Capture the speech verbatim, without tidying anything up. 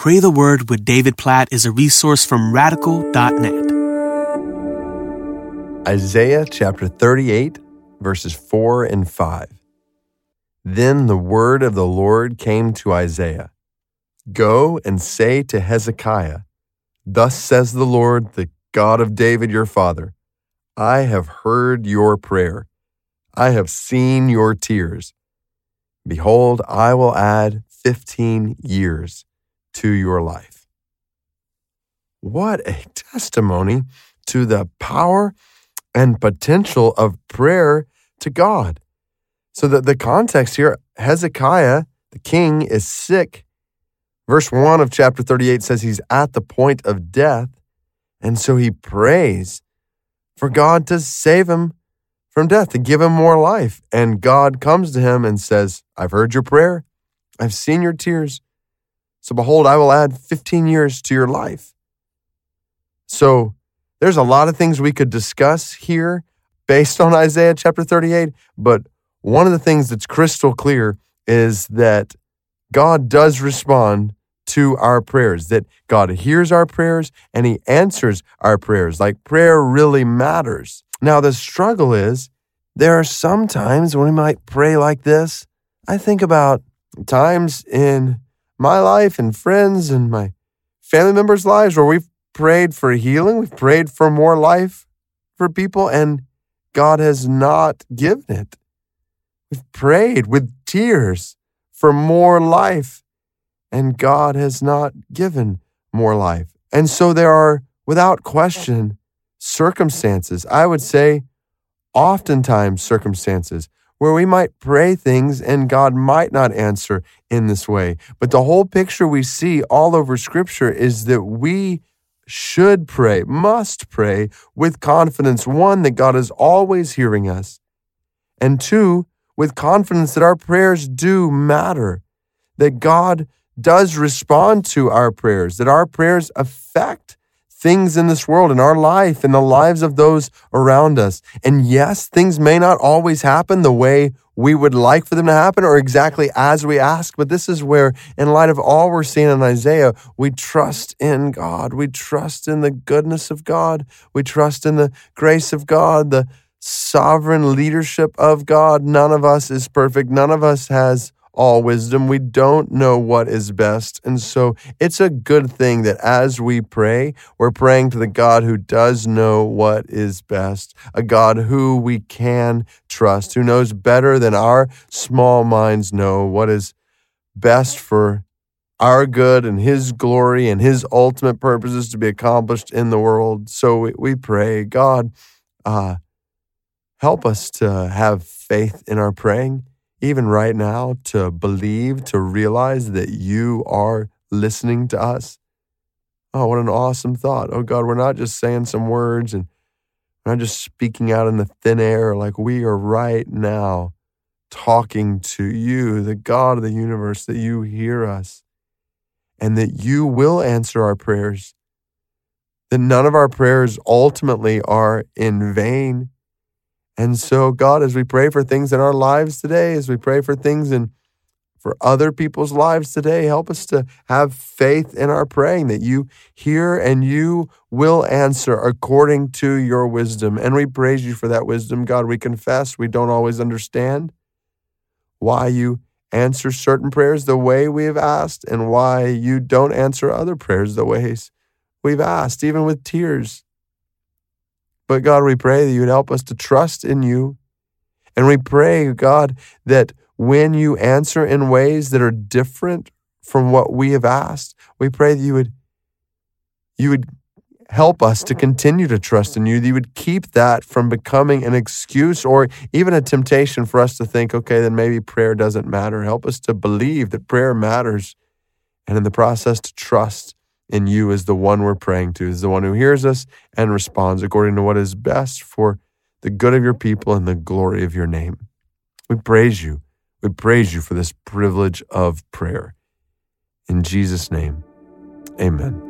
Pray the Word with David Platt is a resource from Radical dot net. Isaiah chapter thirty-eight, verses four and five. Then the word of the Lord came to Isaiah. Go and say to Hezekiah, Thus says the Lord, the God of David your father, I have heard your prayer. I have seen your tears. Behold, I will add fifteen years to your life. What a testimony to the power and potential of prayer to God. So that the context here, Hezekiah, the king, is sick. Verse one of chapter thirty-eight says he's at the point of death, and so he prays for God to save him from death, to give him more life. And God comes to him and says, I've heard your prayer. I've seen your tears. So behold, I will add fifteen years to your life. So there's a lot of things we could discuss here based on Isaiah chapter thirty-eight, but one of the things that's crystal clear is that God does respond to our prayers, that God hears our prayers and he answers our prayers. Like, prayer really matters. Now, the struggle is there are some times when we might pray like this. I think about times in my life and friends and my family members' lives where we've prayed for healing, we've prayed for more life for people, and God has not given it. We've prayed with tears for more life, and God has not given more life. And so there are, without question, circumstances, I would say oftentimes circumstances, where we might pray things and God might not answer in this way. But the whole picture we see all over Scripture is that we should pray, must pray with confidence, one, that God is always hearing us, and two, with confidence that our prayers do matter, that God does respond to our prayers, that our prayers affect things in this world, in our life, in the lives of those around us. And yes, things may not always happen the way we would like for them to happen or exactly as we ask, but this is where, in light of all we're seeing in Isaiah, we trust in God. We trust in the goodness of God. We trust in the grace of God, the sovereign leadership of God. None of us is perfect. None of us has all wisdom. We don't know what is best. And so it's a good thing that as we pray, we're praying to the God who does know what is best, a God who we can trust, who knows better than our small minds know what is best for our good and his glory and his ultimate purposes to be accomplished in the world. So we pray, God, uh, help us to have faith in our praying, even right now, to believe, to realize that you are listening to us. Oh, what an awesome thought. Oh God, we're not just saying some words and we're not just speaking out in the thin air. Like, we are right now talking to you, the God of the universe, that you hear us and that you will answer our prayers, that none of our prayers ultimately are in vain. And so, God, as we pray for things in our lives today, as we pray for things in for other people's lives today, help us to have faith in our praying that you hear and you will answer according to your wisdom. And we praise you for that wisdom, God. We confess we don't always understand why you answer certain prayers the way we have asked and why you don't answer other prayers the ways we've asked, even with tears. But God, we pray that you would help us to trust in you. And we pray, God, that when you answer in ways that are different from what we have asked, we pray that you would, you would help us to continue to trust in you, that you would keep that from becoming an excuse or even a temptation for us to think, okay, then maybe prayer doesn't matter. Help us to believe that prayer matters, and in the process to trust in you as the one we're praying to, is the one who hears us and responds according to what is best for the good of your people and the glory of your name. We praise you. We praise you for this privilege of prayer. In Jesus' name, amen.